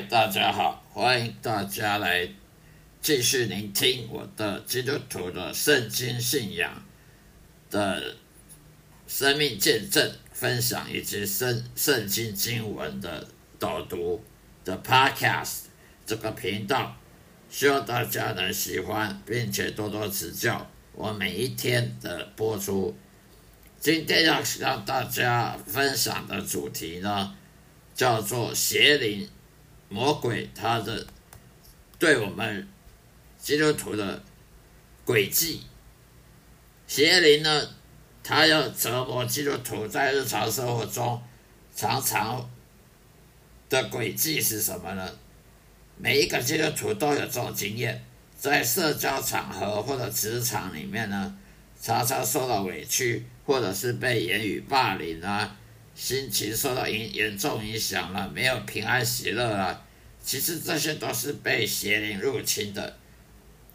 嗨，大家好，欢迎大家来继续聆听我的基督徒的圣经信仰的生命见证分享以及圣经经文的导读的 podcast 这个频道，希望大家能喜欢并且多多指教我每一天的播出。今天要让大家分享的主题呢，叫做邪灵魔鬼他的对我们基督徒的诡计。邪灵呢，他要折磨基督徒在日常生活中常常的诡计是什么呢？每一个基督徒都有这种经验，在社交场合或者职场里面呢，常常受到委屈，或者是被言语霸凌啊，心情受到严重影响了，没有平安喜乐了，其实这些都是被邪灵入侵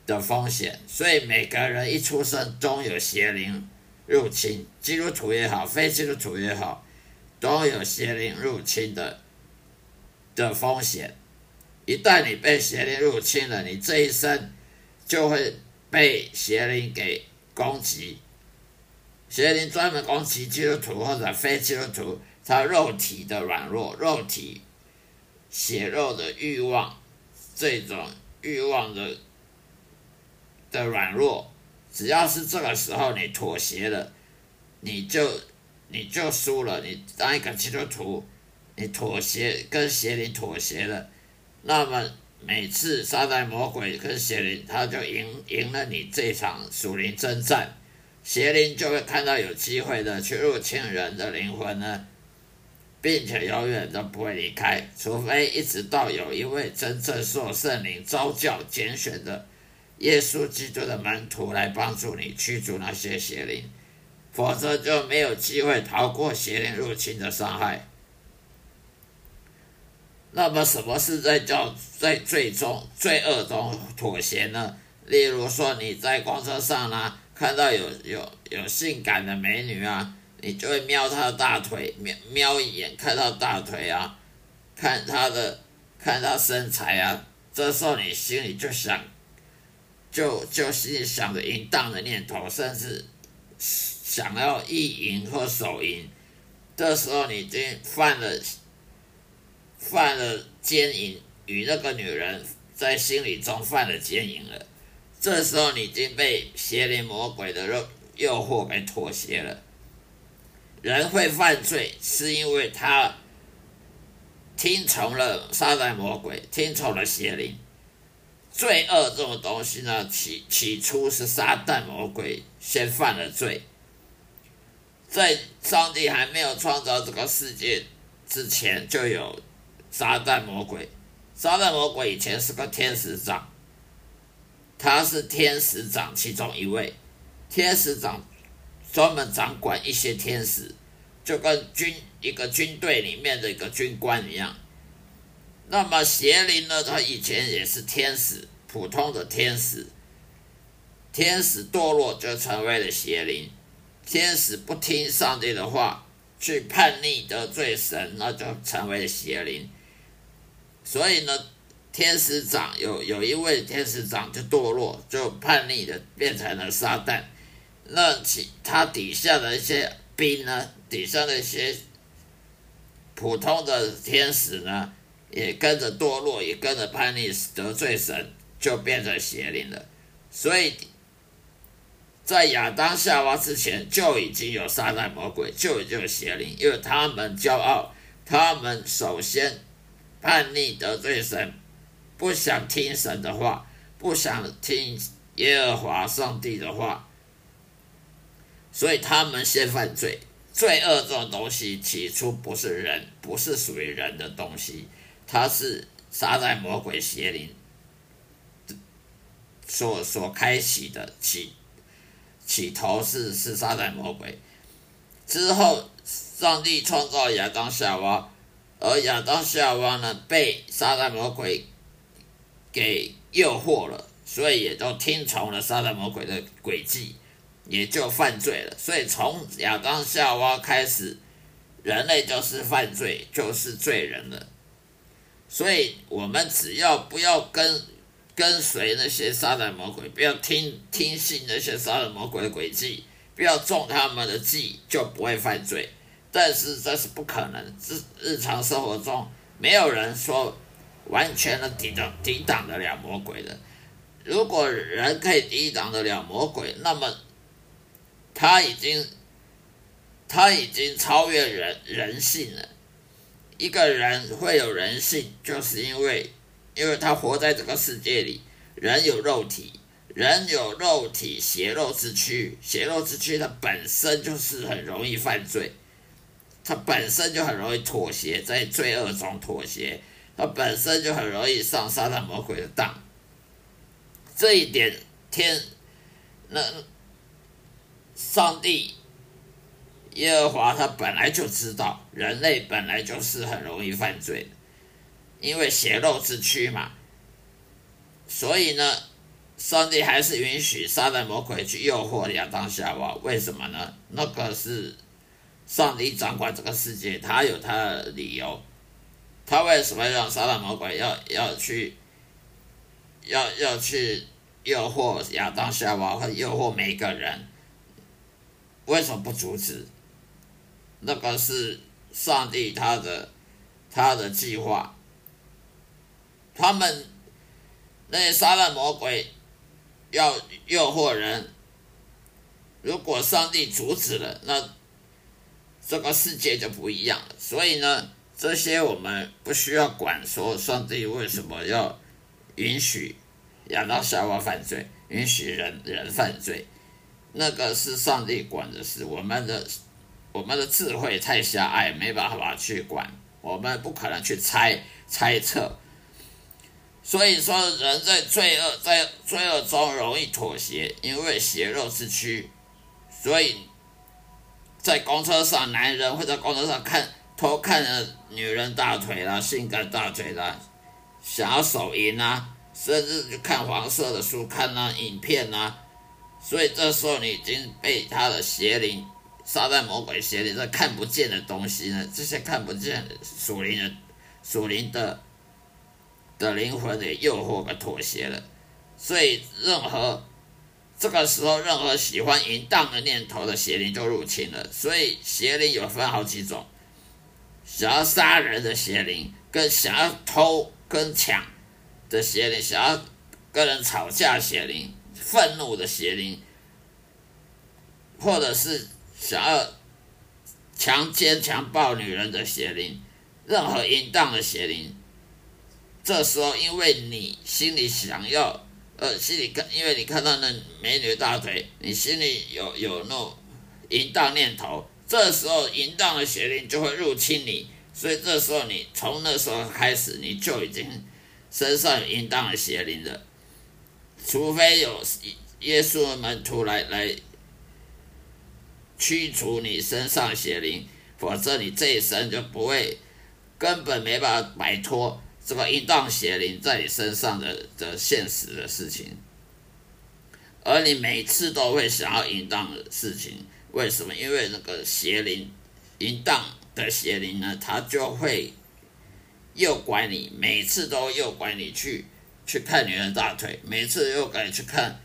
的风险。所以每个人一出生都有邪灵入侵，基督徒也好，非基督徒也好，都有邪灵入侵的风险。一旦你被邪灵入侵了，你这一生就会被邪灵给攻击。邪灵专门攻击基督徒或者非基督徒，他肉体的软弱、肉体血肉的欲望，这种欲望的软弱，只要是这个时候你妥协了，你就输了。你当一个基督徒，你妥协跟邪灵妥协了，那么每次撒旦魔鬼跟邪灵他就赢了你这场属灵征战。邪灵就会看到有机会的去入侵人的灵魂呢，并且永远都不会离开，除非一直到有一位真正受圣灵召叫拣选的耶稣基督的门徒来帮助你驱逐那些邪灵，否则就没有机会逃过邪灵入侵的伤害。那么什么是在罪恶中妥协呢？例如说你在公车上呢，看到有性感的美女啊，你就会瞄她的大腿，瞄一眼看到大腿啊，看她身材啊，这时候你心里就心里想着淫荡的念头，甚至想要意淫或手淫，这时候你已经犯了奸淫，与那个女人在心理中犯了奸淫了。这时候你已经被邪灵魔鬼的诱惑给妥协了。人会犯罪是因为他听从了撒旦魔鬼，听从了邪灵。罪恶这种东西呢，起初是撒旦魔鬼先犯了罪。在上帝还没有创造这个世界之前就有撒旦魔鬼。撒旦魔鬼以前是个天使长，他是天使长其中一位，天使长专门掌管一些天使，就跟一个军队里面的一个军官一样。那么邪灵呢，他以前也是天使，普通的天使，天使堕落就成为了邪灵。天使不听上帝的话，去叛逆得罪神，那就成为邪灵。所以呢，天使长有一位天使长就堕落，就叛逆的变成了撒旦。那他底下的一些兵呢，底下的一些普通的天使呢，也跟着堕落，也跟着叛逆得罪神，就变成邪灵了。所以在亚当夏娃之前就已经有撒旦魔鬼，就已经有邪灵，因为他们骄傲，他们首先叛逆得罪神，不想听神的话，不想听耶和华上帝的话，所以他们先犯罪。罪恶这种东西起初不是人，不是属于人的东西，它是撒旦魔鬼邪灵所开启的，起头是撒旦魔鬼。之后上帝创造亚当夏娃，而亚当夏娃呢，被撒旦魔鬼给诱惑了，所以也都听从了撒旦魔鬼的诡计，也就犯罪了。所以从亚当夏娃开始，人类就是犯罪，就是罪人了。所以我们只要不要跟随那些撒旦魔鬼，不要听信那些撒旦魔鬼的诡计，不要中他们的计，就不会犯罪。但是这是不可能，日常生活中没有人说完全的抵挡得了魔鬼的。如果人可以抵挡得了魔鬼，那么他已经超越人性了。一个人会有人性，就是因为他活在这个世界里。人有肉体血肉之躯，它本身就是很容易犯罪，它本身就很容易妥协，在罪恶中妥协，它本身就很容易上撒旦魔鬼的当。这一点上帝耶和华他本来就知道，人类本来就是很容易犯罪的，因为血肉之躯嘛。所以呢，上帝还是允许撒旦魔鬼去诱惑亚当夏娃。为什么呢？那个是上帝掌管这个世界，他有他的理由。他为什么让撒旦魔鬼要去诱惑亚当夏娃，或诱惑每一个人？为什么不阻止？那个是上帝他的计划。他们那些撒旦魔鬼要诱惑人，如果上帝阻止了，那这个世界就不一样了。所以呢，这些我们不需要管，说上帝为什么要允许亚当夏娃犯罪，允许人犯罪，那个是上帝管的事。我们的智慧太狭隘，没办法去管，我们不可能去猜测。所以说，人在罪恶中容易妥协，因为血肉之躯。所以在公车上，男人会在公车上偷看女人大腿啦，性感大腿啦，想要手淫啊，甚至去看黄色的书刊啊，影片啊。所以这时候你已经被他的邪灵，撒旦魔鬼邪灵，这看不见的东西呢，这些看不见属灵的灵魂的诱惑和妥协了。所以这个时候任何喜欢淫荡的念头的邪灵就入侵了。所以邪灵有分好几种，想要杀人的邪灵，跟想要偷跟抢的邪灵，想要跟人吵架的邪灵，愤怒的邪灵，或者是想要强奸强暴女人的邪灵，任何淫荡的邪灵。这时候因为你心里想要因为你看到那美女大腿，你心里有那种淫荡念头，这时候淫荡的邪灵就会入侵你。所以这时候你从那时候开始，你就已经身上有淫荡的邪灵了。除非有耶稣的门徒来驱除你身上邪灵，否则你这一生就不会，根本没办法摆脱这个淫荡邪灵在你身上的现实的事情。而你每次都会想要淫荡的事情，为什么？因为那个邪灵，淫荡的邪灵呢，他就会诱拐你，每次都诱拐你去看女人大腿，每次又敢去看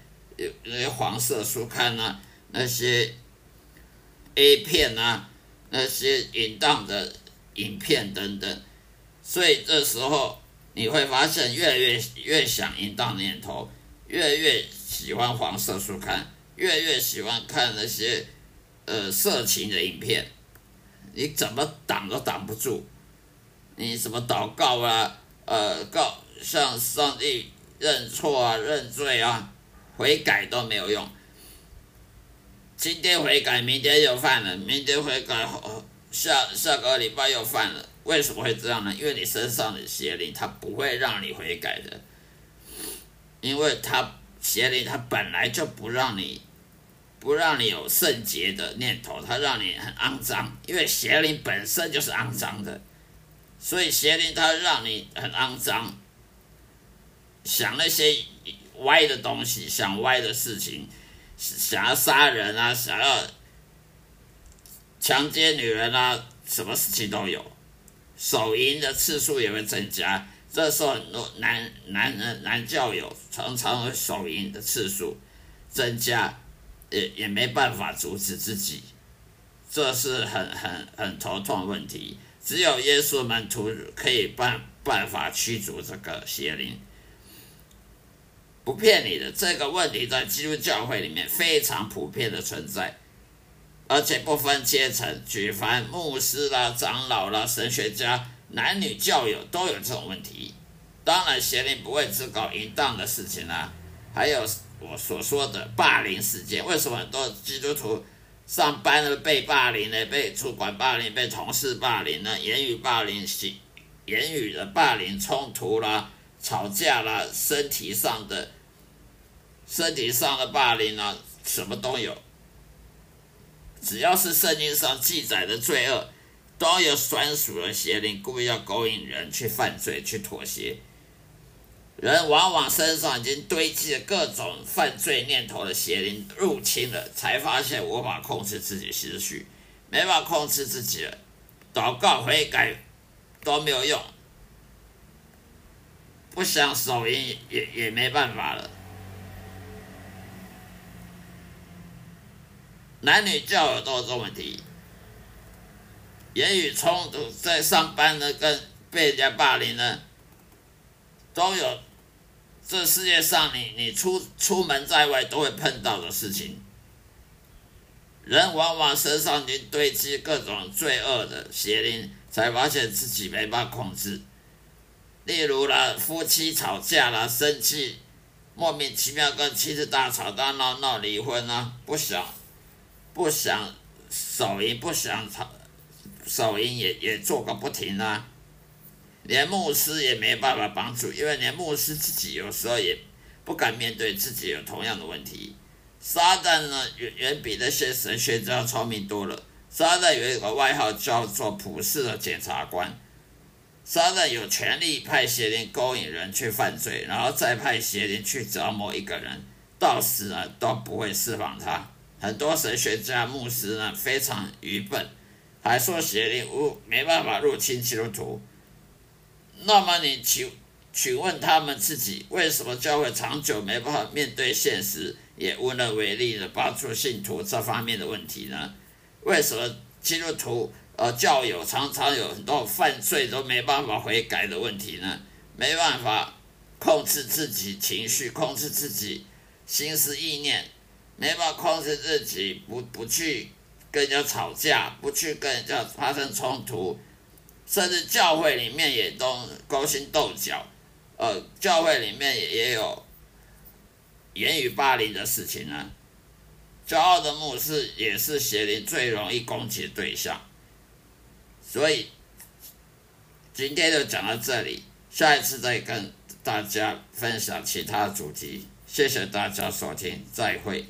那些黄色书刊啊，那些 A 片啊，那些淫荡的影片等等。所以这时候你会发现越想淫荡念头，越喜欢黄色书刊，越喜欢看那些色情的影片，你怎么挡都挡不住。你什么祷告啊，向上帝认错啊，认罪啊，悔改都没有用。今天悔改，明天又犯了，明天悔改，下个礼拜又犯了。为什么会这样呢？因为你身上的邪灵，它不会让你悔改的，因为邪灵它本来就不让你有圣洁的念头，它让你很肮脏，因为邪灵本身就是肮脏的，所以邪灵它让你很肮脏。想那些歪的东西，想歪的事情，想要杀人啊，想要强奸女人啊，什么事情都有。手淫的次数也会增加，这时候男教友常手淫的次数增加，也没办法阻止自己，这是很头痛的问题。只有耶稣门徒可以办法驱逐这个邪灵。不骗你的，这个问题在基督教会里面非常普遍的存在，而且不分阶层，举凡牧师啦、长老啦、神学家、男女教友都有这种问题。当然，邪灵不会只搞淫荡的事情啦，还有我所说的霸凌事件。为什么很多基督徒上班了被霸凌呢？被主管霸凌，被同事霸凌呢？言语霸凌、言语的霸凌、冲突啦、吵架啦、身体上的霸凌啦，什么都有。只要是圣经上记载的罪恶，都有专属的邪灵故意要勾引人去犯罪、去妥协。人往往身上已经堆积了各种犯罪念头的邪灵入侵了，才发现无法控制自己思绪，没法控制自己了，祷告悔改都没有用，不想手淫也没办法了。男女教友都有这种问题，言语冲突，在上班呢跟被人家霸凌呢都有，这世界上你出门在外都会碰到的事情。人往往身上已经堆积各种罪恶的邪灵，才发现自己没办法控制。例如啦，夫妻吵架啦，生气，莫名其妙跟妻子大吵大闹离婚啦，不想手淫，不想手淫也做个不停啦。连牧师也没办法帮助，因为连牧师自己有时候也不敢面对自己有同样的问题。撒旦呢，远比那些神学家聪明多了。撒旦有一个外号叫做普世的检察官。撒旦有权力派邪灵勾引人去犯罪，然后再派邪灵去折磨一个人，到死呢都不会释放他。很多神学家、牧师呢非常愚笨，还说邪灵没办法入侵基督徒。那么你请问他们自己，为什么教会长久没办法面对现实，也无能为力的帮助信徒这方面的问题呢？为什么基督徒教友常常有很多犯罪都没办法悔改的问题呢？没办法控制自己情绪，控制自己心思意念，没办法控制自己不去跟人家吵架，不去跟人家发生冲突。甚至教会里面也都勾心斗角，教会里面也有言语霸凌的事情呢。骄傲的牧师也是邪灵最容易攻击的对象。所以今天就讲到这里，下一次再跟大家分享其他主题。谢谢大家收听，再会。